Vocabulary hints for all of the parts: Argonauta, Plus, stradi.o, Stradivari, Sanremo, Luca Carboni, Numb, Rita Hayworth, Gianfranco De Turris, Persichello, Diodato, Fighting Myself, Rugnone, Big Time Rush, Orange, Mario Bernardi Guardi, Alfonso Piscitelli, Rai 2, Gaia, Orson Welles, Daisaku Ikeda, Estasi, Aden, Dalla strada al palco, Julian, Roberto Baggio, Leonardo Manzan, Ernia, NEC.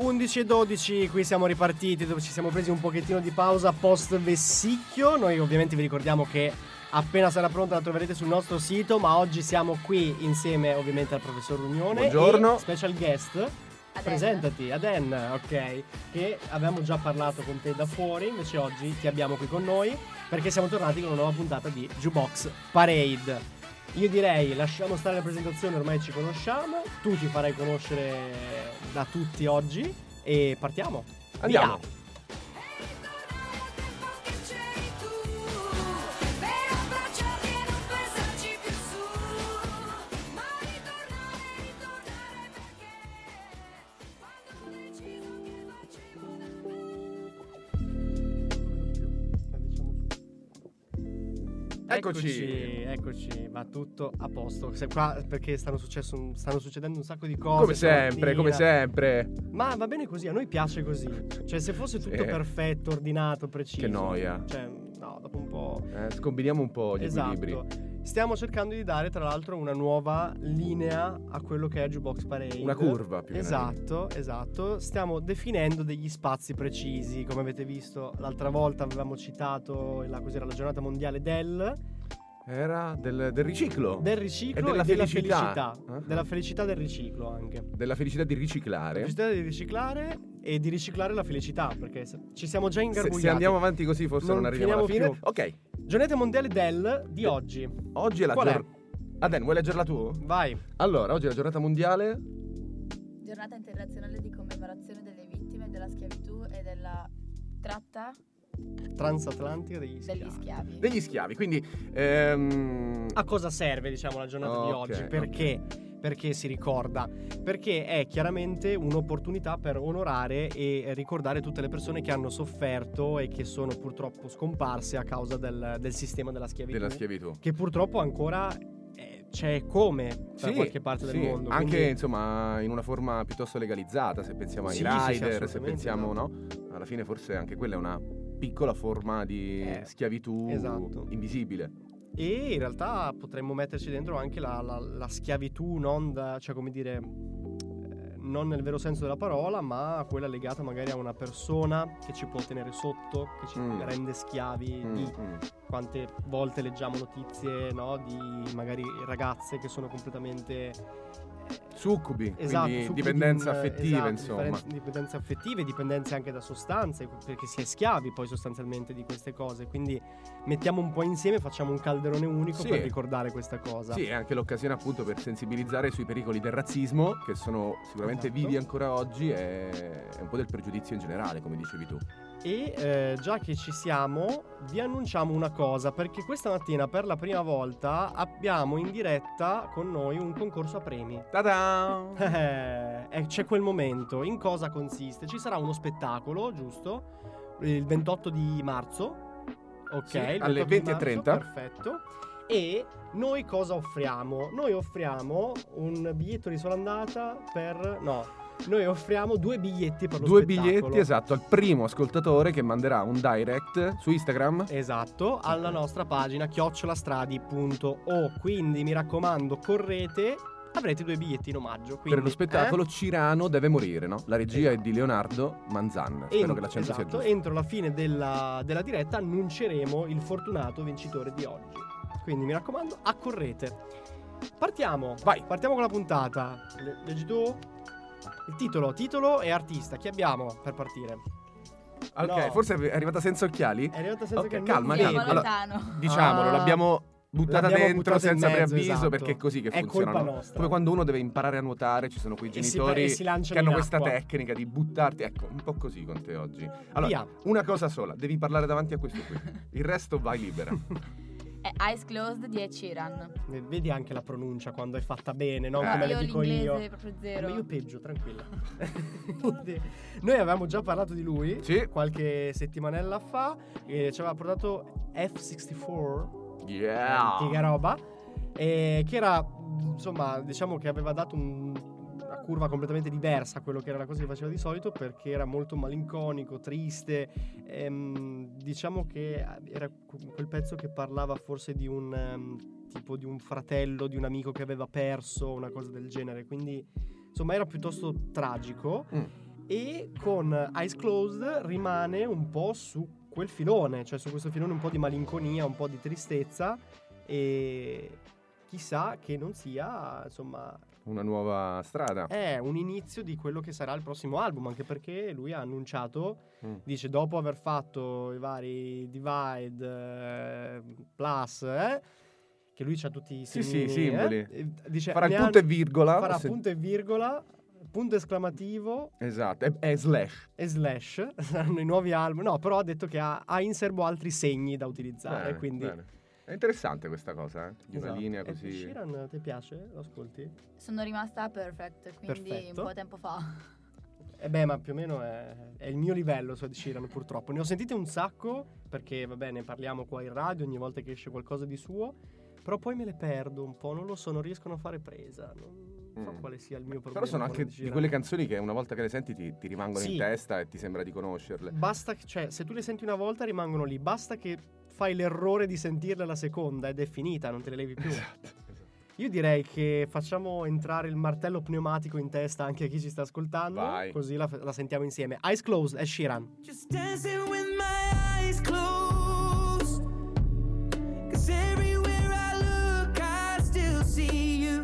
11:12, qui siamo ripartiti dopo ci siamo presi un pochettino di pausa post Vessicchio. Noi ovviamente vi ricordiamo che appena sarà pronta la troverete sul nostro sito, ma oggi siamo qui insieme ovviamente al professor Rugnone. Buongiorno. E special guest Aden. Presentati, Aden, ok, che avevamo già parlato con te da fuori, invece oggi ti abbiamo qui con noi perché siamo tornati con una nuova puntata di Jukebox Parade. Io direi lasciamo stare la presentazione, ormai ci conosciamo, tu ti farai conoscere da tutti oggi e partiamo. Andiamo. Via. Eccoci, va tutto a posto. Sei qua perché stanno succedendo un sacco di cose. Come sempre. Ma va bene così, a noi piace così. Cioè se fosse tutto perfetto, ordinato, preciso. Che noia. Cioè no, dopo un po'... scombiniamo un po' gli equilibri. Stiamo cercando di dare tra l'altro una nuova linea a quello che è Jukebox Parade. Una curva più Esatto. Stiamo definendo degli spazi precisi. Come avete visto l'altra volta avevamo citato cos'era la giornata mondiale del riciclo. Del riciclo e della felicità. Della felicità del riciclo anche. Della felicità di riciclare. La felicità di riciclare e di riciclare la felicità, perché ci siamo già ingarbugliati. Se andiamo avanti così forse non arriviamo alla fine. Più. Ok. Giornata mondiale di oggi. Oggi è la giornata. Aden, vuoi leggerla tu? Vai. Allora, oggi è la giornata mondiale. Giornata internazionale di commemorazione delle vittime della schiavitù e della tratta transatlantica degli schiavi. Degli schiavi, quindi a cosa serve, diciamo, la giornata di oggi? Perché? Okay. Perché si ricorda? Perché è chiaramente un'opportunità per onorare e ricordare tutte le persone che hanno sofferto e che sono purtroppo scomparse a causa del sistema della schiavitù. Che purtroppo ancora c'è come da qualche parte del mondo. Anche quindi... insomma in una forma piuttosto legalizzata, se pensiamo ai rider, se pensiamo no? Alla fine forse anche quella è una piccola forma di schiavitù invisibile. E in realtà potremmo metterci dentro anche la schiavitù non nel vero senso della parola, ma quella legata magari a una persona che ci può tenere sotto, che ci rende schiavi. Quante volte leggiamo notizie, no, di magari ragazze che sono completamente succubi, quindi dipendenze affettive, insomma. Dipendenze affettive, dipendenze anche da sostanze, perché si è schiavi poi sostanzialmente di queste cose. Quindi mettiamo un po' insieme, facciamo un calderone unico per ricordare questa cosa. Sì, è anche l'occasione appunto per sensibilizzare sui pericoli del razzismo, che sono sicuramente vivi ancora oggi, e un po' del pregiudizio in generale, come dicevi tu. E già che ci siamo vi annunciamo una cosa, perché questa mattina per la prima volta abbiamo in diretta con noi un concorso a premi. Ta-da! C'è quel momento. In cosa consiste? Ci sarà uno spettacolo, giusto? Il 28 di marzo. Ok, sì, alle 20:30. Perfetto. E noi cosa offriamo? Noi offriamo un biglietto di sola andata Noi offriamo 2 biglietti per lo spettacolo. 2 biglietti, esatto, al primo ascoltatore che manderà un direct su Instagram. Esatto, alla nostra pagina @stradi.o. Quindi mi raccomando, correte, avrete 2 biglietti in omaggio. Quindi, per lo spettacolo Cyrano deve morire, no? La regia è di Leonardo Manzan. Spero che l'accento sia giusto. Entro la fine della diretta annunceremo il fortunato vincitore di oggi. Quindi mi raccomando, accorrete. Partiamo. Vai, partiamo con la puntata. Leggi tu? Il titolo e artista, chi abbiamo per partire? Ok, forse è arrivata senza occhiali? È arrivata senza occhiali. Calma. Allora, diciamolo, l'abbiamo buttata dentro senza preavviso, perché è così che funziona. No? Come quando uno deve imparare a nuotare, ci sono quei genitori che hanno questa tecnica di buttarti. Ecco, un po' così con te oggi. Allora, una cosa sola, devi parlare davanti a questo qui. Il resto vai libera. Eyes Closed di Ed Sheeran. Vedi anche la pronuncia quando è fatta bene, non come la dico io. L'inglese proprio zero. Ma io peggio, tranquilla. Noi avevamo già parlato di lui qualche settimanella fa e ci aveva portato F64. Yeah. Antica roba. Che era, insomma, diciamo che aveva dato una curva completamente diversa a quello che era la cosa che faceva di solito, perché era molto malinconico, triste, diciamo che era quel pezzo che parlava forse di un tipo di un fratello, di un amico che aveva perso, una cosa del genere, quindi insomma era piuttosto tragico. e con Eyes Closed rimane un po' su quel filone, cioè su questo filone un po' di malinconia, un po' di tristezza, e chissà che non sia, insomma, una nuova strada. È un inizio di quello che sarà il prossimo album, anche perché lui ha annunciato, dice, dopo aver fatto i vari Divide, Plus, che lui c'ha tutti i simboli, dice, farà il punto e virgola, farà punto e virgola, punto esclamativo, esatto, e slash, e slash saranno i nuovi album. No, però ha detto che ha in serbo altri segni da utilizzare, bene, quindi bene. È interessante questa cosa, di esatto, una linea così. E Sheeran ti piace? Lo ascolti? Sono rimasta a Perfect, quindi perfetto, un po' tempo fa. E beh, ma più o meno è il mio livello di Sheeran, purtroppo. Ne ho sentite un sacco, perché va bene, parliamo qua in radio ogni volta che esce qualcosa di suo, però poi me le perdo un po', non lo so, non riescono a fare presa, non so quale sia il mio problema. Però sono anche di quelle canzoni che una volta che le senti ti rimangono in testa e ti sembra di conoscerle. Basta, cioè, se tu le senti una volta rimangono lì, basta che fai l'errore di sentirla la seconda ed è finita, non te le levi più. Esatto. Io direi che facciamo entrare il martello pneumatico in testa anche a chi ci sta ascoltando. Vai. Così la sentiamo insieme. Eyes Closed, Ed Sheeran. Just dancing with my eyes closed, 'cause everywhere I look I still see you.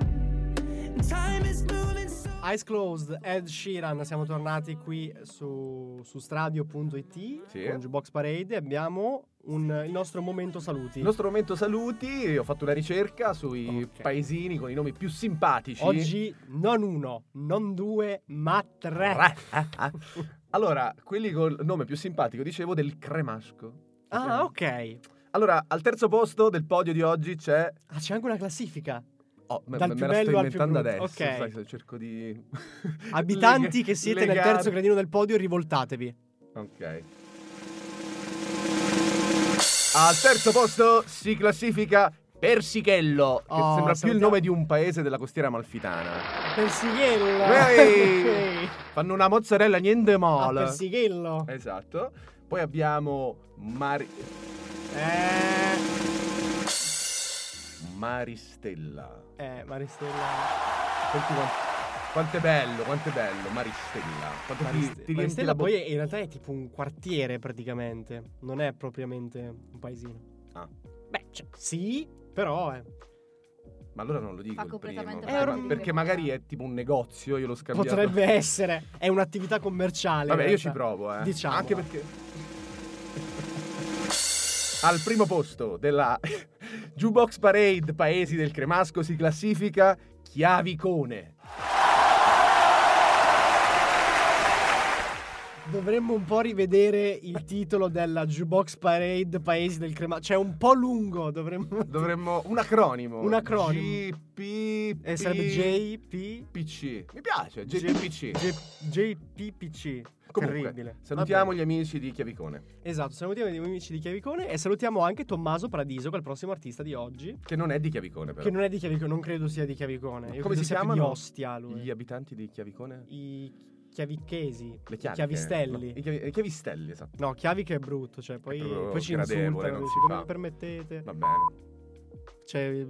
Time is moving so... Eyes Closed, Ed Sheeran. Siamo tornati qui su stradio.it, sì, con Jukebox Parade. Abbiamo il nostro momento saluti. Il nostro momento saluti, ho fatto una ricerca sui paesini con i nomi più simpatici. Oggi non uno, non due, ma tre. Allora, quelli col nome più simpatico, dicevo, del Cremasco. Ah, ok. Allora, al terzo posto del podio di oggi c'è... Ah, c'è anche una classifica. Oh, dal più bello sto inventando al più brutto. Adesso, okay. Sai, cerco di... Abitanti che siete nel terzo gradino del podio, rivoltatevi. Ok. Al terzo posto si classifica Persichello, che sembra più il nome di un paese della costiera amalfitana. Persichello. Okay. Fanno una mozzarella niente male. Persichello. Esatto. Poi abbiamo Maristella. Maristella. Quanto è bello, Maristella. Maristella poi in realtà è tipo un quartiere praticamente, non è propriamente un paesino. Ah. Beh, cioè, sì, però . Ma allora non lo dico il primo, perché magari è tipo un negozio, io l'ho scambiato. Potrebbe essere, è un'attività commerciale. Vabbè, io ci provo, diciamo. Anche perché... Al primo posto della... Jukebox Parade Paesi del Cremasco si classifica Chiavicone. Dovremmo un po' rivedere il titolo della Jukebox Parade Paesi del Cremasco, cioè un po' lungo, dovremmo un acronimo GP sarebbe JPPC. Mi piace JPPC. Comunque, terribile. Salutiamo gli amici di Chiavicone. Esatto, salutiamo gli amici di Chiavicone e salutiamo anche Tommaso Paradiso, che è il prossimo artista di oggi. Che non è di Chiavicone, però. Non credo sia di Chiavicone. No. Come si chiamano? Di Ostia, lui. Gli abitanti di Chiavicone? I chiavichesi, chiavistelli. I chiavistelli, esatto. No, Chiaviche è brutto, cioè poi ci insultano, dici, come mi permettete? Va bene. Cioè,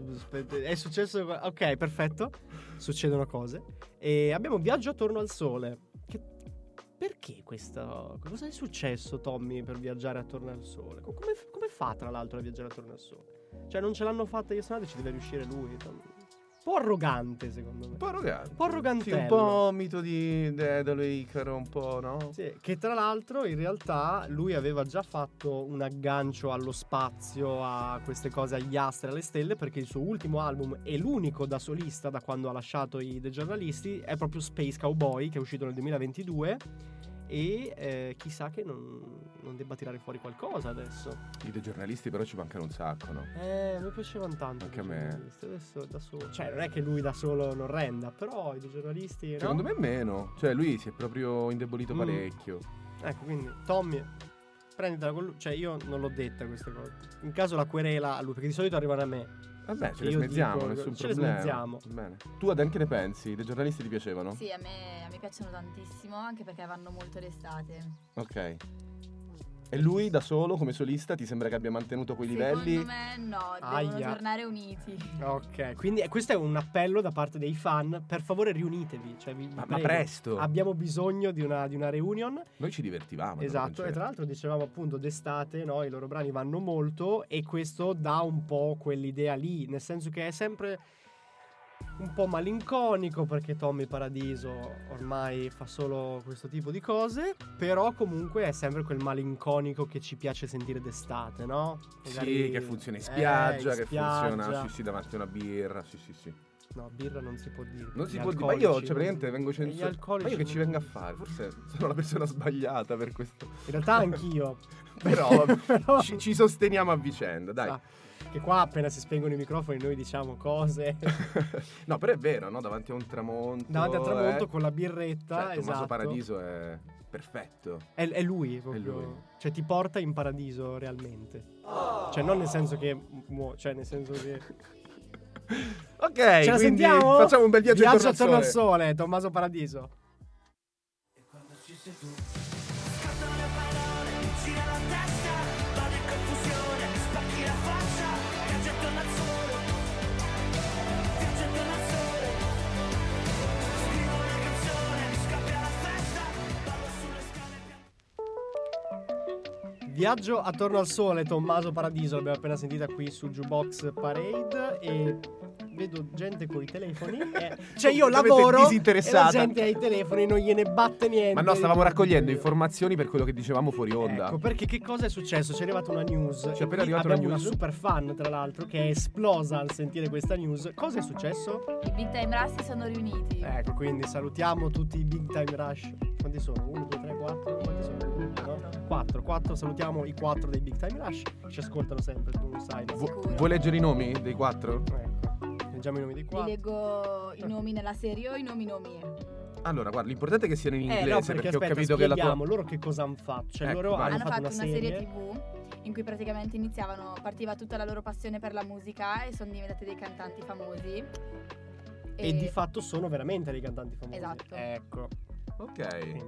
è successo, ok, perfetto. Succedono cose e abbiamo un viaggio attorno al sole. Perché questo? Cosa è successo, Tommy, per viaggiare attorno al sole? Come fa, tra l'altro, a viaggiare attorno al sole? Cioè, non ce l'hanno fatta io sono, ci deve riuscire lui, Tommy. Un po' arrogante, secondo me. Un po' arrogantello. Sì, un po' mito di Dedalo Icaro, un po', no? Sì, che tra l'altro, in realtà, lui aveva già fatto un aggancio allo spazio, a queste cose, agli astri, alle stelle, perché il suo ultimo album, è l'unico da solista da quando ha lasciato i TheGiornalisti, è proprio Space Cowboy, che è uscito nel 2022, e chissà che non debba tirare fuori qualcosa adesso. I TheGiornalisti però ci mancano un sacco, no? Mi piacevano tanto. Anche a me. Adesso da solo. Cioè, non è che lui da solo non renda, però i TheGiornalisti, no? Secondo me meno. Cioè, lui si è proprio indebolito parecchio. Ecco, quindi Tommy, prenditela con lui. Cioè, io non l'ho detta questa cosa. In caso la querela a lui, perché di solito arrivano a me. Vabbè, ce le smezziamo, nessun problema. Le smezziamo. Bene. Tu, Aden, che ne pensi? I TheGiornalisti ti piacevano? Sì, a me piacciono tantissimo, anche perché vanno molto d'estate. Ok. E lui da solo, come solista, ti sembra che abbia mantenuto quei livelli? Secondo me no, devono tornare uniti. Ok, quindi questo è un appello da parte dei fan. Per favore riunitevi, cioè, ma presto. Abbiamo bisogno di una reunion. Noi ci divertivamo. Esatto, e tra l'altro dicevamo appunto d'estate, no? I loro brani vanno molto e questo dà un po' quell'idea lì, nel senso che è sempre un po' malinconico perché Tommy Paradiso ormai fa solo questo tipo di cose, però comunque è sempre quel malinconico che ci piace sentire d'estate, no? Magari, sì, che funziona in spiaggia, funziona sì, davanti a una birra, sì. No, birra non si può dire. Non si può dire, ma io cioè praticamente vengo censurata. Ma io che ci vengo a fare? Forse sono la persona sbagliata per questo. In realtà anch'io. Però ci sosteniamo a vicenda, dai. Ah. Che qua appena si spengono i microfoni noi diciamo cose. No, però è vero, no? Davanti a un tramonto. Davanti a un tramonto con la birretta, esatto. Tommaso Paradiso è perfetto. È lui proprio. È lui. Cioè ti porta in paradiso realmente. Oh. Cioè non nel senso che Ok, ce la sentiamo? Facciamo un bel viaggio attorno al sole, Tommaso Paradiso. E quando ci sei tu, scattano le parole, gira la testa, vado in confusione, spacchi la faccia, viaggio attorno al sole, viaggio attorno al sole, scrivo una canzone, scappia la festa, vado sulle scale. Viaggio attorno al sole, Tommaso Paradiso, l'abbiamo appena sentita qui su Jukebox Parade e vedo gente con i telefoni, cioè io lavoro e la gente ha i telefoni, non gliene batte niente. Ma no, stavamo raccogliendo informazioni per quello che dicevamo fuori onda. Ecco, perché che cosa è successo? C'è arrivata una news, cioè, appena arrivata abbiamo una super fan tra l'altro che è esplosa al sentire questa news. Cosa è successo? I Big Time Rush si sono riuniti. Ecco, quindi salutiamo tutti i Big Time Rush. Quanti sono? 1, 2, 3, 4? Quanti sono? 4, salutiamo i 4 dei Big Time Rush. Ci ascoltano sempre, tu lo sai. Vuoi leggere i nomi dei 4? Leggiamo i nomi dei 4. Vi leggo i nomi nella serie o i nomi? Allora, guarda, l'importante è che siano in inglese, no, perché aspetta, ho capito che la tua... loro che cosa hanno fatto? Cioè, loro hanno fatto una serie TV in cui praticamente partiva tutta la loro passione per la musica e sono diventati dei cantanti famosi. E di fatto sono veramente dei cantanti famosi. Esatto. Ecco. Ok.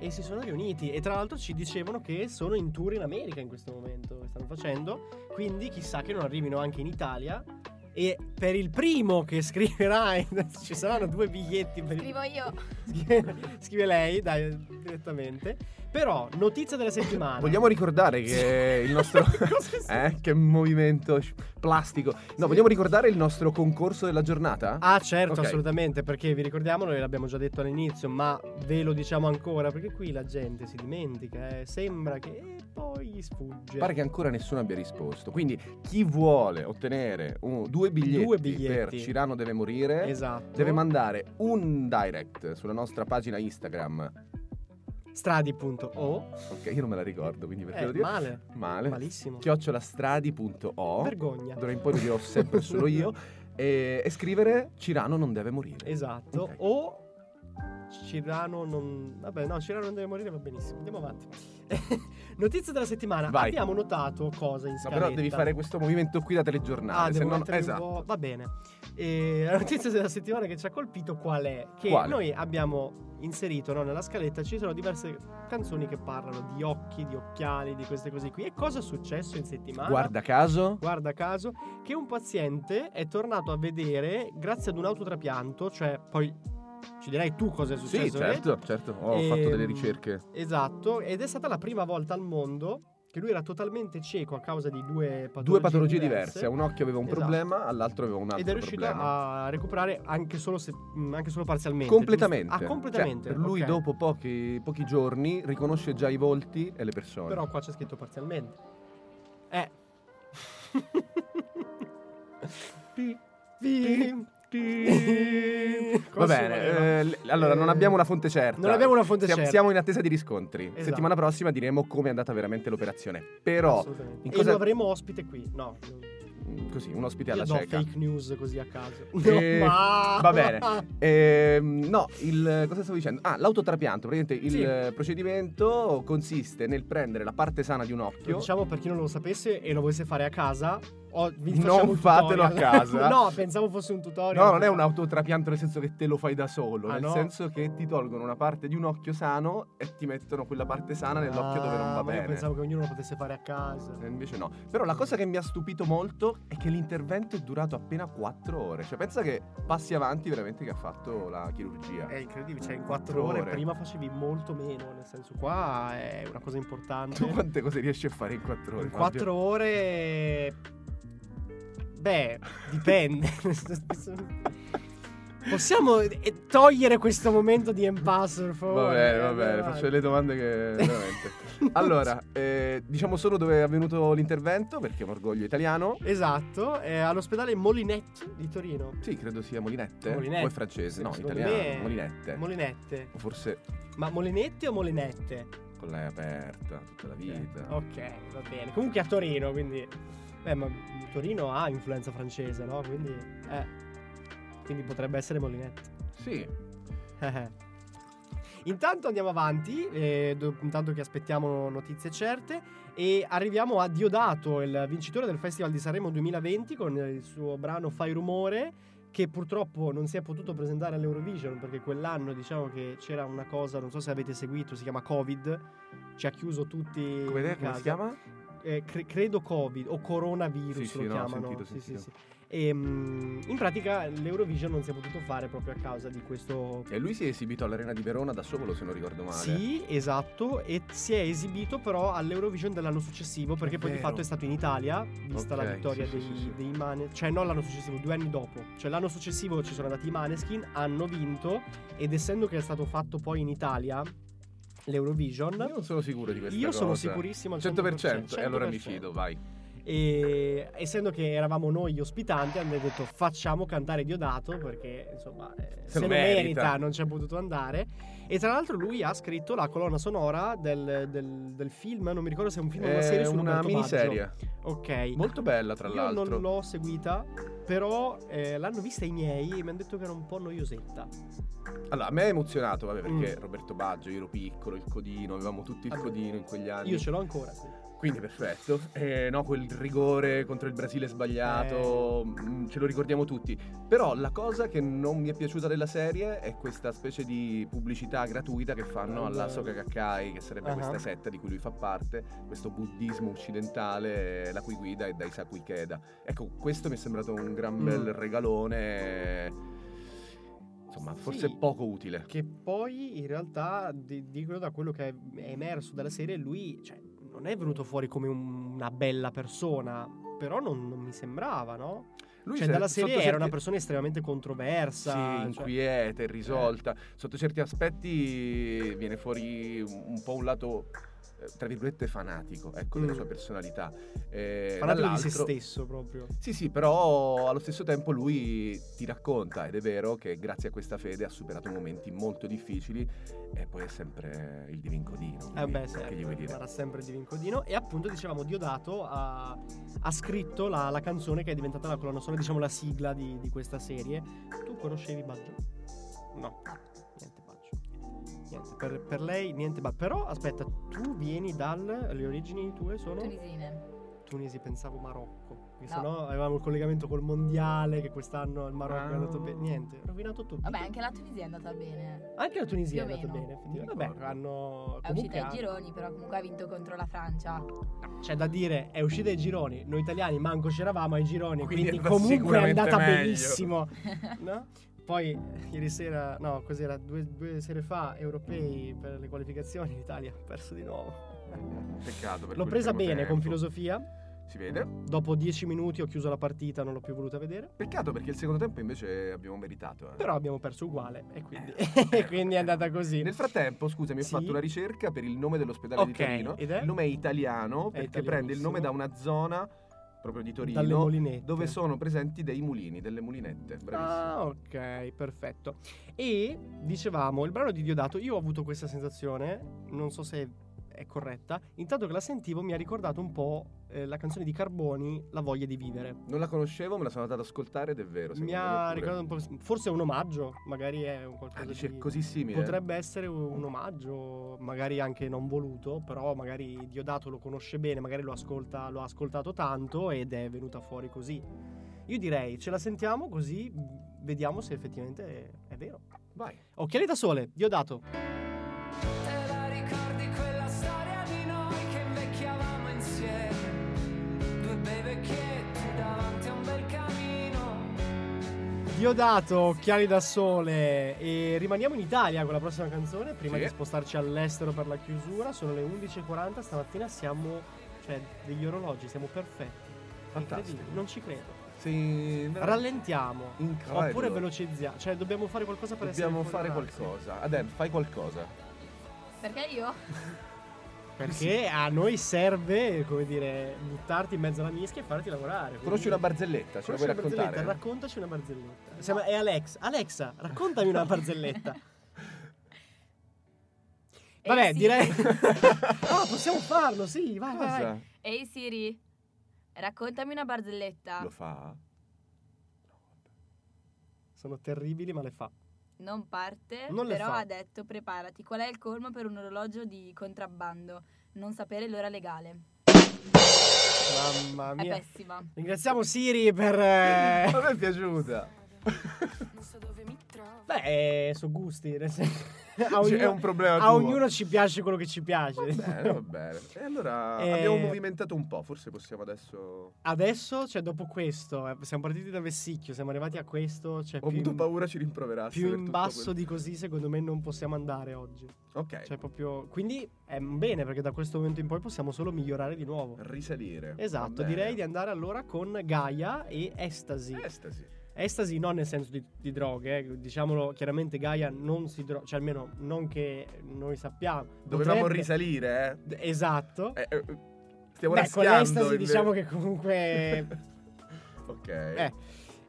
E si sono riuniti e tra l'altro ci dicevano che sono in tour in America in questo momento, stanno facendo, quindi chissà che non arrivino anche in Italia. E per il primo che scriverà ci saranno 2 biglietti per... Scrivo io. Scrive lei, dai, direttamente. Però notizia della settimana. Vogliamo ricordare che il nostro che movimento plastico. No, sì. Vogliamo ricordare il nostro concorso della giornata? Ah, certo, okay. Assolutamente, perché vi ricordiamo, noi l'abbiamo già detto all'inizio, ma ve lo diciamo ancora perché qui la gente si dimentica, sembra che poi sfugge. Pare che ancora nessuno abbia risposto. Quindi chi vuole ottenere 2 biglietti per Cyrano deve morire, esatto, deve mandare un direct sulla nostra pagina Instagram stradi.o. ok, io non me la ricordo, quindi perché lo dico? Male, malissimo. @stradi.o. vergogna. D'ora in poi lo dirò sempre solo io. E scrivere Cyrano non deve morire. Esatto, okay. O Cyrano non... Vabbè, no, Cyrano non deve morire, va benissimo. Andiamo avanti. Notizia della settimana. Vai. Abbiamo notato cosa in scaletta. No, però devi fare questo movimento qui da telegiornale. Se no... Esatto. Va bene. La notizia della settimana che ci ha colpito qual è? Noi abbiamo inserito, no, nella scaletta ci sono diverse canzoni che parlano di occhi, di occhiali, di queste cose qui. E cosa è successo in settimana? Guarda caso che un paziente è tornato a vedere grazie ad un autotrapianto. Cioè poi ci direi tu cosa è successo? Sì, certo. Ho fatto delle ricerche. Esatto, ed è stata la prima volta al mondo che lui era totalmente cieco a causa di due patologie diverse. Un occhio aveva un problema, all'altro aveva un altro problema. Ed è riuscito a recuperare anche solo parzialmente. Completamente. Completamente. Cioè, lui dopo pochi giorni riconosce già i volti e le persone. Però qua c'è scritto parzialmente. Va bene, allora non abbiamo una fonte certa. Siamo in attesa di riscontri. Esatto. Settimana prossima diremo come è andata veramente l'operazione. Però in cosa... E lo avremo ospite qui. No. così, un ospite alla cieca. No, fake news così a caso. Va bene. Cosa stavo dicendo? Ah, l'autotrapianto. Praticamente il procedimento consiste nel prendere la parte sana di un occhio. Lo diciamo per chi non lo sapesse e lo volesse fare a casa. Non fatelo a casa. No, pensavo fosse un tutorial. No, non è un autotrapianto nel senso che te lo fai da solo, senso che ti tolgono una parte di un occhio sano e ti mettono quella parte sana nell'occhio dove non va bene. Io pensavo che ognuno lo potesse fare a casa. Invece no. Però la cosa che mi ha stupito molto è che l'intervento è durato appena 4 ore. Cioè pensa che passi avanti veramente che ha fatto la chirurgia. È incredibile, cioè in 4 ore. Prima facevi molto meno, nel senso qua è una cosa importante. Tu quante cose riesci a fare in 4 ore? In 4 ore... Beh, dipende. Possiamo togliere questo momento di impasse, per favore? Va bene, faccio le domande che veramente. Allora, diciamo solo dove è avvenuto l'intervento, perché è un orgoglio italiano. Esatto, all'ospedale Molinette di Torino. Sì, credo sia Molinette. O è francese? No, italiano, me... Molinette. O forse... Ma Molinette o Molinette? Con la E aperta, tutta la vita. Ok, va bene. Comunque a Torino, quindi... Beh, ma Torino ha influenza francese, no? Quindi potrebbe essere Molinette. Sì. Intanto andiamo avanti, intanto che aspettiamo notizie certe. E arriviamo a Diodato, il vincitore del Festival di Sanremo 2020, con il suo brano Fai Rumore, che purtroppo non si è potuto presentare all'Eurovision, perché quell'anno diciamo che c'era una cosa, non so se avete seguito, si chiama Covid. Ci ha chiuso tutti. Come si chiama? Credo Covid o Coronavirus chiamano. Sentito. E, in pratica l'Eurovision non si è potuto fare proprio a causa di questo. E lui si è esibito all'Arena di Verona da solo, se non ricordo male. Sì, esatto. E si è esibito però all'Eurovision dell'anno successivo, perché poi di fatto è stato in Italia, vista la vittoria dei Maneskin. Cioè non l'anno successivo, 2 anni dopo. Cioè l'anno successivo ci sono andati i Maneskin, hanno vinto, ed essendo che è stato fatto poi in Italia l'Eurovision, io non sono sicuro di questa cosa. Io sono sicurissimo al 100%. E allora mi fido, vai. E essendo che eravamo noi gli ospitanti, hanno detto facciamo cantare Diodato, perché insomma se lo merita, non c'è potuto andare. E tra l'altro lui ha scritto la colonna sonora del film, non mi ricordo se è un film o una serie, su una miniserie Baggio. Ok, molto bella tra l'altro. Io non l'ho seguita, però l'hanno vista i miei e mi hanno detto che era un po' noiosetta. Allora, a me è emozionato, perché Roberto Baggio, io ero piccolo, il codino, avevamo tutti il codino in quegli anni. Io ce l'ho ancora, sì. Quindi perfetto, quel rigore contro il Brasile sbagliato, ce lo ricordiamo tutti. Però la cosa che non mi è piaciuta della serie è questa specie di pubblicità gratuita che fanno alla Soka Gakkai, che sarebbe questa setta di cui lui fa parte, questo buddismo occidentale, la cui guida è Daisaku Ikeda. Ecco, questo mi è sembrato un gran bel regalone... Insomma, forse poco utile. Che poi in realtà, da quello che è emerso dalla serie, lui non è venuto fuori come una bella persona, però non mi sembrava, no? Lui dalla serie era una persona estremamente controversa, inquieta, irrisolta. Sotto certi aspetti viene fuori un po' un lato tra virgolette fanatico, ecco, della sua personalità, fanatico di se stesso proprio. Sì, però allo stesso tempo lui ti racconta, ed è vero, che grazie a questa fede ha superato momenti molto difficili, e poi è sempre il divin codino, sarà sempre il divin codino. E appunto dicevamo, Diodato ha scritto la canzone che è diventata la colonna sonora, diciamo la sigla di questa serie. Tu conoscevi Baggio? No, niente, per lei niente. Ma però aspetta, tu vieni le origini tue sono? Tunisine. Tunisi, pensavo Marocco. No. Sennò avevamo il collegamento col mondiale, che quest'anno il Marocco è andato bene. Niente, rovinato tutto. Vabbè, anche la Tunisia è andata bene. Anche la Tunisia è andata bene. Vabbè, è uscita ai gironi, però comunque ha vinto contro la Francia. C'è da dire, è uscita ai gironi. Noi italiani manco c'eravamo ai gironi, quindi comunque è andata benissimo. No? Poi ieri sera, no, cos'era, due sere fa, europei per le qualificazioni, l'Italia ha perso di nuovo. Peccato. L'ho presa bene con filosofia. Si vede. Dopo 10 minuti ho chiuso la partita, non l'ho più voluta vedere. Peccato, perché il secondo tempo invece abbiamo meritato. Però abbiamo perso uguale, e quindi, è andata così. Nel frattempo, scusami, ho fatto una ricerca per il nome dell'ospedale di Torino. Il nome è italiano, perché prende il nome da una zona proprio di Torino, dove sono presenti dei mulini, delle mulinette. Bravissimo. Ah, ok, perfetto. E dicevamo, il brano di Diodato, io ho avuto questa sensazione, non so se è corretta. Intanto che la sentivo mi ha ricordato un po' la canzone di Carboni, La voglia di vivere. Non la conoscevo, me la sono andata ad ascoltare ed è vero. Mi ha ricordato un po', forse è un omaggio, magari è un qualcosa di così simile. Potrebbe essere un omaggio, magari anche non voluto, però magari Diodato lo conosce bene, magari lo ascolta, lo ha ascoltato tanto ed è venuta fuori così. Io direi ce la sentiamo così vediamo se effettivamente è vero. Vai. Occhiali da sole, Diodato. Diodato, Occhiali da sole. E rimaniamo in Italia con la prossima canzone prima di spostarci all'estero per la chiusura. Sono le 11:40 stamattina, siamo degli orologi, siamo perfetti. Fantastico. Non ci credo. Sì, no. Rallentiamo. Incredibile. Oppure velocizziamo. Dobbiamo fare qualcosa per essere qualcosa. Aden, fai qualcosa. Perché io? Perché a noi serve, come dire, buttarti in mezzo alla mischia e farti lavorare. Quindi... conosci una barzelletta, ce la vuoi raccontare? Raccontaci una barzelletta. No. Sembra, è Alexa, raccontami una barzelletta. Vabbè, sì. Direi... Ah, possiamo farlo, sì, vai. Ehi Siri, raccontami una barzelletta. Lo fa? Sono terribili, ma le fa. Non parte, non però ha detto preparati. Qual è il colmo per un orologio di contrabbando? Non sapere l'ora legale. Mamma mia. È pessima. Ringraziamo Siri per... A me è piaciuta. Beh, sono gusti. È un problema tuo. A ognuno ci piace quello che ci piace. Va bene. E allora abbiamo movimentato un po'. Forse possiamo adesso. Dopo questo, siamo partiti da Vessicchio, siamo arrivati a questo. Ho avuto paura ci rimproverassi. Più in basso di così, secondo me, non possiamo andare oggi. Ok. Proprio. Quindi è bene, perché da questo momento in poi possiamo solo migliorare di nuovo. Risalire. Esatto. Direi di andare allora con Gaia e Estasi. Estasi non nel senso di droghe, diciamolo chiaramente. Gaia non si droga, almeno non che noi sappiamo. Dovevamo risalire, Esatto. Stiamo raschiando. Con Estasi diciamo che comunque... Ok.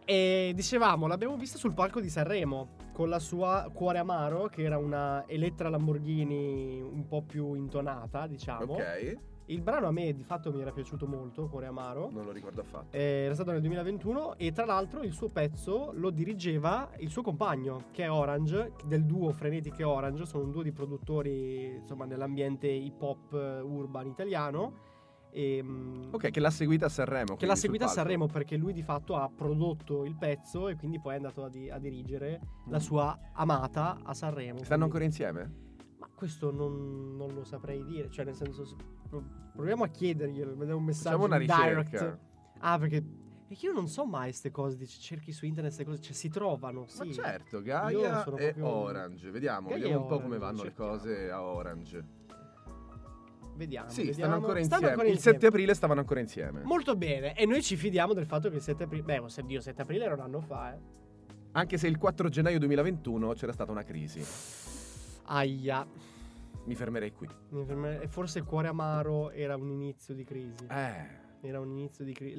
E dicevamo, l'abbiamo vista sul palco di Sanremo, con la sua Cuore Amaro, che era una Elettra Lamborghini un po' più intonata, diciamo. Ok. Il brano a me di fatto mi era piaciuto molto, Cuore Amaro. Non lo ricordo affatto. Era stato nel 2021 e tra l'altro il suo pezzo lo dirigeva il suo compagno, che è Orange, del duo Frenetic e Orange. Sono un duo di produttori, insomma, nell'ambiente hip hop urban italiano. Ok, che l'ha seguita a Sanremo. Che l'ha seguita a Sanremo perché lui di fatto ha prodotto il pezzo e quindi poi è andato a dirigere la sua amata a Sanremo. Stanno ancora insieme? Questo non lo saprei dire, nel senso, proviamo a chiederglielo, vediamo un messaggio. Facciamo una ricerca. Direct. Ah, perché io non so mai queste cose, cerchi su internet queste cose, si trovano, sì. Ma certo, Gaia e Orange, vediamo un po' come vanno le cose a Orange. Vediamo. Stanno ancora insieme. Il 7 aprile stavano ancora insieme. Molto bene, e noi ci fidiamo del fatto che il 7 aprile, il 7 aprile era un anno fa, Anche se il 4 gennaio 2021 c'era stata una crisi. Aia. Mi fermerei qui. Forse il Cuore Amaro era un inizio di crisi. Era un inizio di crisi.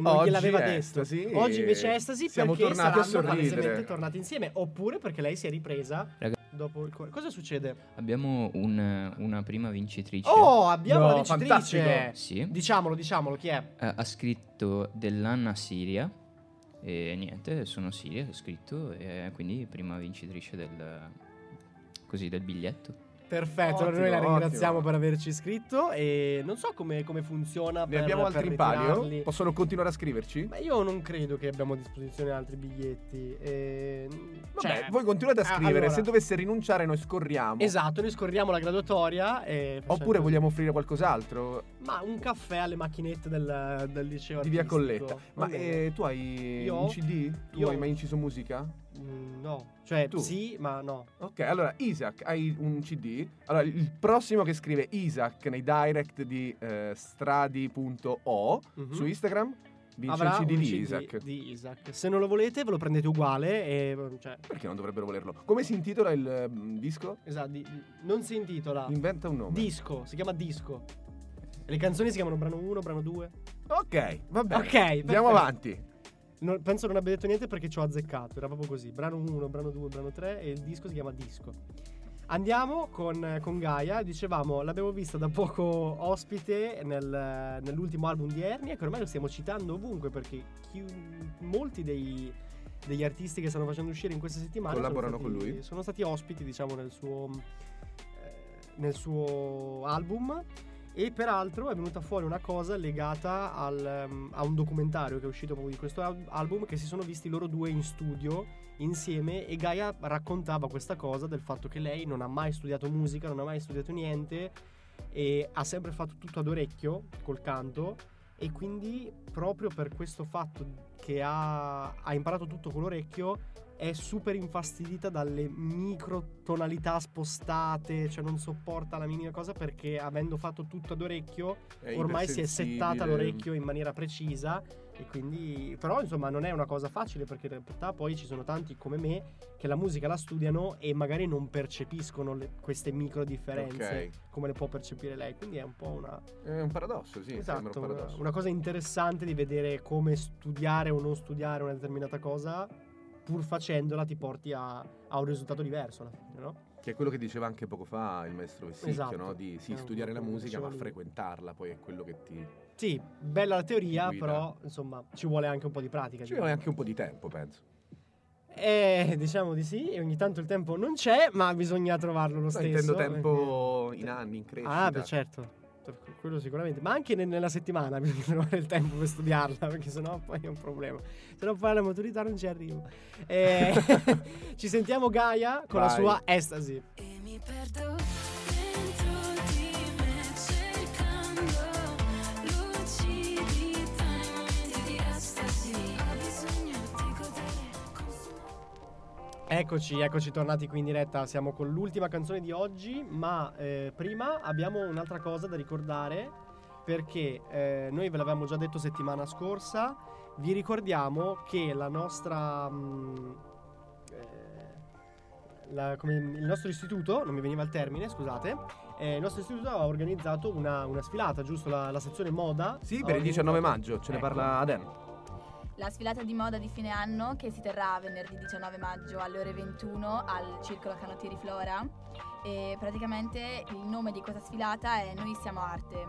Non gliel'aveva detto. Sì. Oggi invece è Estasi. Siamo perché saranno palesemente tornati insieme. Oppure perché lei si è ripresa. Dopo il cuore. Cosa succede? Abbiamo una prima vincitrice. Oh, abbiamo una vincitrice. Fantastico. Sì. Diciamolo, chi è? Ha scritto dell'Anna Siria. E niente, sono Siria, ho scritto. E quindi prima vincitrice del biglietto. Perfetto, ottimo, noi la ringraziamo per averci iscritto e non so come funziona. Ne abbiamo altri in palio? Possono continuare a scriverci? Ma io non credo che abbiamo a disposizione altri biglietti. Vabbè, voi continuate a scrivere, allora, se dovesse rinunciare noi scorriamo. Esatto, noi scorriamo la graduatoria e oppure vogliamo offrire qualcos'altro? Ma un caffè alle macchinette del liceo di Via Colletta. Ma tu hai un CD? Tu hai mai inciso musica? No. Tu? Sì, ma no. Ok, allora Isaac, hai un CD. Allora, il prossimo che scrive Isaac nei direct di stradi.o su Instagram vince avrà il CD di Isaac. Se non lo volete ve lo prendete uguale Perché non dovrebbero volerlo? Come si intitola il disco? Esatto, non si intitola. Inventa un nome. Disco, si chiama Disco. Le canzoni si chiamano brano 1, brano 2. Ok, va bene. Ok, andiamo avanti. Penso non abbia detto niente perché ci ho azzeccato. Era proprio così. Brano 1, brano 2, brano 3. E il disco si chiama Disco. Andiamo con Gaia. Dicevamo, l'abbiamo vista da poco ospite nell'ultimo album di Ernia, che ormai lo stiamo citando ovunque, perché molti degli artisti che stanno facendo uscire in queste settimane collaborano con lui, sono stati ospiti, diciamo, nel suo album. E peraltro è venuta fuori una cosa legata a un documentario che è uscito proprio di questo album, che si sono visti loro due in studio insieme, e Gaia raccontava questa cosa del fatto che lei non ha mai studiato musica, non ha mai studiato niente, e ha sempre fatto tutto ad orecchio col canto, e quindi proprio per questo fatto che ha imparato tutto con l'orecchio è super infastidita dalle microtonalità spostate, cioè non sopporta la minima cosa, perché avendo fatto tutto ad orecchio è ormai si è settata l'orecchio in maniera precisa, e quindi però insomma non è una cosa facile, perché in realtà poi ci sono tanti come me che la musica la studiano e magari non percepiscono queste micro differenze, okay, come le può percepire lei, quindi è un po' è un paradosso, sì, esatto, sembra un paradosso. Una cosa interessante di vedere come studiare o non studiare una determinata cosa, pur facendola ti porti a un risultato diverso alla fine, no? Che è quello che diceva anche poco fa il maestro Vessicchio, esatto, no? Di sì, studiare la musica, ma frequentarla poi è quello che ti... Sì, bella la teoria, però insomma ci vuole anche un po' di pratica. Ci vuole anche un po' di tempo, penso. Diciamo di sì, e ogni tanto il tempo non c'è, ma bisogna trovarlo lo stesso. Intendo tempo in anni, in crescita. Ah, beh, certo. Quello sicuramente, ma anche nella settimana bisogna trovare il tempo per studiarla, perché sennò poi è un problema, sennò poi alla maturità non ci arrivo. Ci sentiamo Gaia con la sua Estasi. E mi perdo dentro di me cercando lucidità in momenti di estasi, ho bisogno di godere. Eccoci tornati qui in diretta, siamo con l'ultima canzone di oggi, ma prima abbiamo un'altra cosa da ricordare, perché noi ve l'avevamo già detto settimana scorsa. Vi ricordiamo che la nostra il nostro istituto, non mi veniva il termine, scusate, il nostro istituto ha organizzato una sfilata, giusto? La sezione moda. Sì, per il 19 maggio, ce ne parla Aden. La sfilata di moda di fine anno, che si terrà venerdì 19 maggio alle ore 21 al Circolo Canottieri Flora, e praticamente il nome di questa sfilata è Noi Siamo Arte.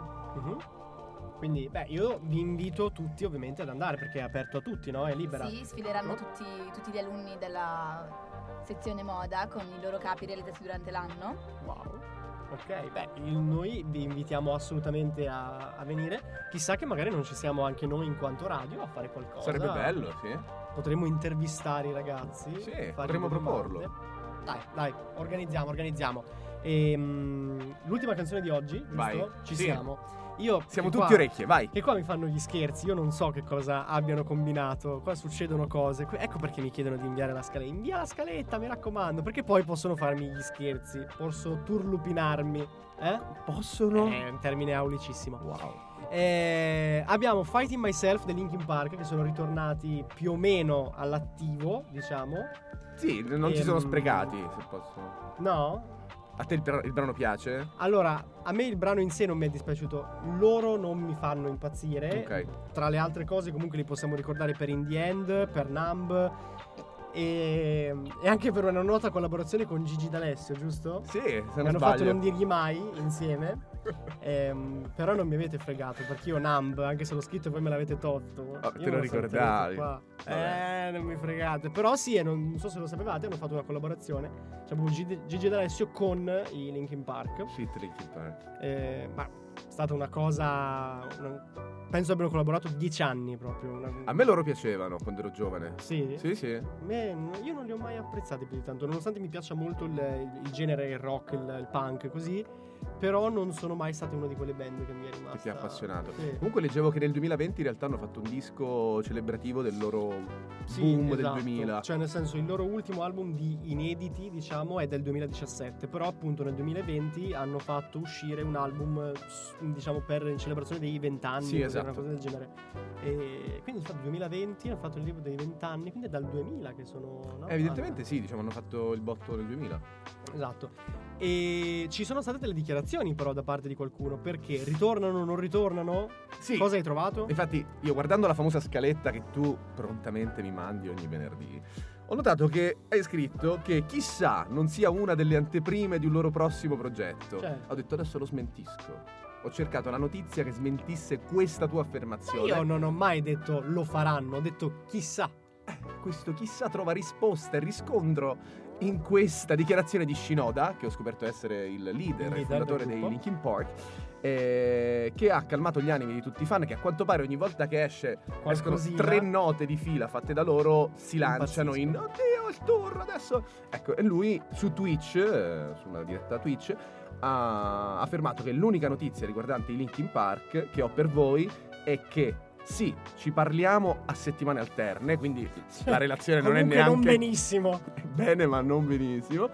Quindi io vi invito tutti ovviamente ad andare, perché è aperto a tutti, no? È libera. Sì, sfideranno tutti gli alunni della sezione moda con i loro capi realizzati durante l'anno. Wow. Ok, noi vi invitiamo assolutamente a venire. Chissà che magari non ci siamo anche noi in quanto radio a fare qualcosa. Sarebbe bello, sì. Potremmo intervistare i ragazzi. Sì, potremmo proporlo. Dai, organizziamo. L'ultima canzone di oggi, giusto? Vai. Ci siamo. Siamo tutti orecchie, vai. E qua mi fanno gli scherzi, io non so che cosa abbiano combinato. Qua succedono cose. Ecco perché mi chiedono di inviare la scaletta. Invia la scaletta, mi raccomando, perché poi possono farmi gli scherzi. Posso turlupinarmi. Possono? È un termine aulicissimo. Wow. Abbiamo Fighting Myself dei Linkin Park, che sono ritornati più o meno all'attivo, diciamo. Sì, non ci sono sprecati, se posso. No? A te il brano piace? Allora, a me il brano in sé non mi è dispiaciuto. Loro non mi fanno impazzire. Okay. Tra le altre cose comunque li possiamo ricordare per In The End, per Numb e anche per una nota collaborazione con Gigi D'Alessio, giusto? Sì, se non sbaglio. Hanno fatto Non Dirgli Mai insieme. Però non mi avete fregato, perché io Numb, anche se l'ho scritto voi me l'avete tolto. Oh, te lo ricordavi qua. Non mi fregate. Però sì, non so se lo sapevate, hanno fatto una collaborazione, cioè Gigi D'Alessio con i Linkin Park. Sì, Linkin Park. Ma è stata una cosa... penso abbiano collaborato 10 anni proprio. A me loro piacevano quando ero giovane. Sì? Sì. Io non li ho mai apprezzati più di tanto, nonostante mi piaccia molto il genere, il rock, il punk, così. Però non sono mai state una di quelle band che mi è rimasta. Che ti ha appassionato. Sì. Comunque leggevo che nel 2020 in realtà hanno fatto un disco celebrativo del loro boom, esatto, del 2000. Cioè nel senso il loro ultimo album di inediti, diciamo, è del 2017. Però appunto nel 2020 hanno fatto uscire un album, diciamo, per in celebrazione dei 20 anni. Sì, esatto. Una cosa del genere. E quindi nel 2020 hanno fatto il libro dei 20 anni. Quindi è dal 2000 che sono, no? Evidentemente sì, diciamo hanno fatto il botto nel 2000. Esatto. E ci sono state delle dichiarazioni però da parte di qualcuno, perché ritornano, non ritornano? Sì. Cosa hai trovato? Infatti io guardando la famosa scaletta che tu prontamente mi mandi ogni venerdì, ho notato che hai scritto che chissà non sia una delle anteprime di un loro prossimo progetto. Certo. Ho detto adesso lo smentisco. Ho cercato la notizia che smentisse questa tua affermazione. Ma io non ho mai detto lo faranno, ho detto chissà. Questo chissà trova risposta e riscontro in questa dichiarazione di Shinoda, che ho scoperto essere il leader il fondatore dei Linkin Park, che ha calmato gli animi di tutti i fan, che a quanto pare ogni volta che escono tre note di fila fatte da loro si lanciano in oddio il tour adesso, ecco. E lui su Twitch, su una diretta Twitch, ha affermato che l'unica notizia riguardante i Linkin Park che ho per voi è che sì, ci parliamo a settimane alterne, quindi la relazione non è neanche non benissimo. Bene, ma non benissimo.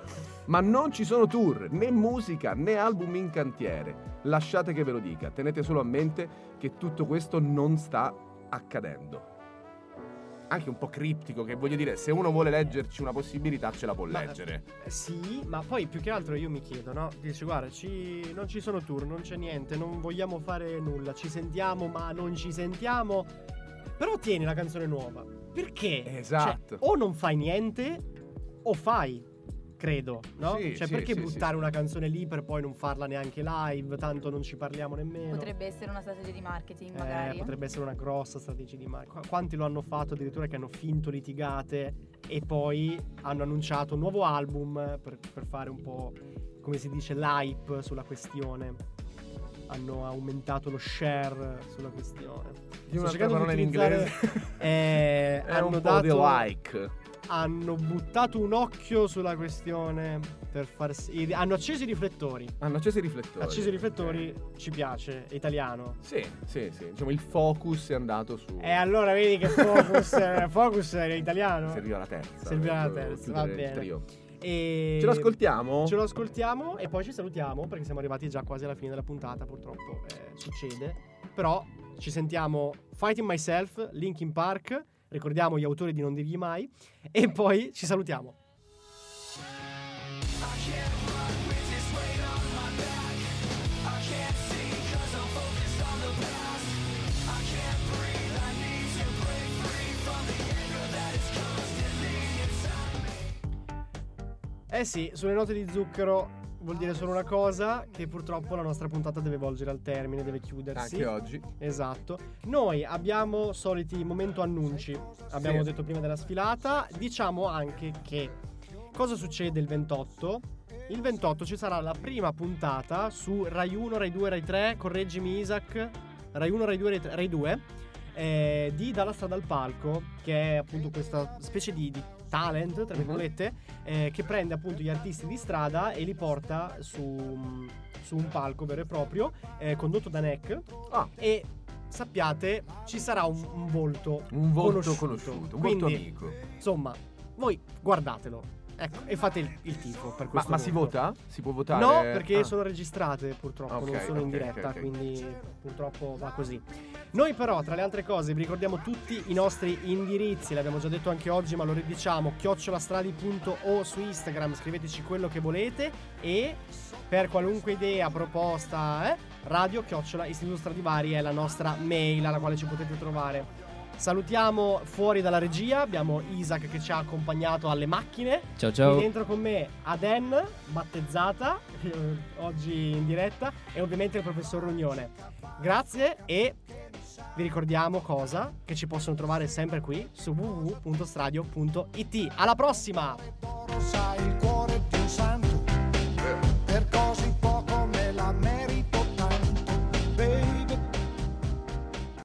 Ma non ci sono tour, né musica, né album in cantiere. Lasciate che ve lo dica, tenete solo a mente che tutto questo non sta accadendo. Anche un po' criptico, che voglio dire, se uno vuole leggerci una possibilità ce la può leggere. Sì, ma poi più che altro io mi chiedo, no? Dici, guarda, non ci sono tour, non c'è niente, non vogliamo fare nulla, ci sentiamo ma non ci sentiamo. Però tieni la canzone nuova. Perché? Esatto. Cioè, o non fai niente o fai, credo, no? Sì, cioè, sì, perché sì, buttare sì, una canzone lì per poi non farla neanche live, tanto non ci parliamo nemmeno. Potrebbe essere una strategia di marketing, magari. Potrebbe essere una grossa strategia di marketing. Quanti lo hanno fatto addirittura, che hanno finto litigate e poi hanno annunciato un nuovo album per fare un po', come si dice, l'hype sulla questione. Hanno aumentato lo share sulla questione. Io sto cercando di utilizzare in inglese. Hanno un po' dato di like. Hanno buttato un occhio sulla questione per farsi. Hanno acceso i riflettori. Ci piace, italiano. Sì. Diciamo il focus è andato su. E allora vedi che focus è italiano. Serviva la terza. Va bene. Trio. E ce lo ascoltiamo? E poi ci salutiamo, perché siamo arrivati già quasi alla fine della puntata, purtroppo succede. Però ci sentiamo Fighting Myself, Linkin Park. Ricordiamo gli autori di Non dirgli mai. E poi ci salutiamo. Eh sì, sulle note di zucchero vuol dire solo una cosa, che purtroppo la nostra puntata deve volgere al termine, deve chiudersi. Anche oggi. Esatto. Noi abbiamo soliti momento annunci. Abbiamo detto prima della sfilata. Diciamo anche che cosa succede il 28? Il 28 ci sarà la prima puntata su Rai 1, Rai 2, Rai 3, correggimi Isaac, Rai 1, Rai 2, Rai 3, Rai 2 di Dalla strada al palco, che è appunto questa specie di talent, tra virgolette, che prende appunto gli artisti di strada e li porta su un palco vero e proprio, condotto da NEC. E sappiate, ci sarà un volto conosciuto, un volto amico. Insomma, voi guardatelo, ecco, e fate il tifo per questo. Ma si vota? Si può votare? No, perché sono registrate purtroppo, non sono in diretta, quindi purtroppo va così. Noi però, tra le altre cose, vi ricordiamo tutti i nostri indirizzi, l'abbiamo già detto anche oggi, ma lo ridiciamo: @stradi.o su Instagram, scriveteci quello che volete, e per qualunque idea, proposta, radio@istituto Stradivari è la nostra mail alla quale ci potete trovare. Salutiamo fuori dalla regia, abbiamo Isaac che ci ha accompagnato alle macchine. Ciao ciao. E dentro con me Aden, battezzata oggi in diretta, e ovviamente il professor Rugnone. Grazie, e vi ricordiamo cosa? Che ci possono trovare sempre qui su www.stradio.it. Alla prossima!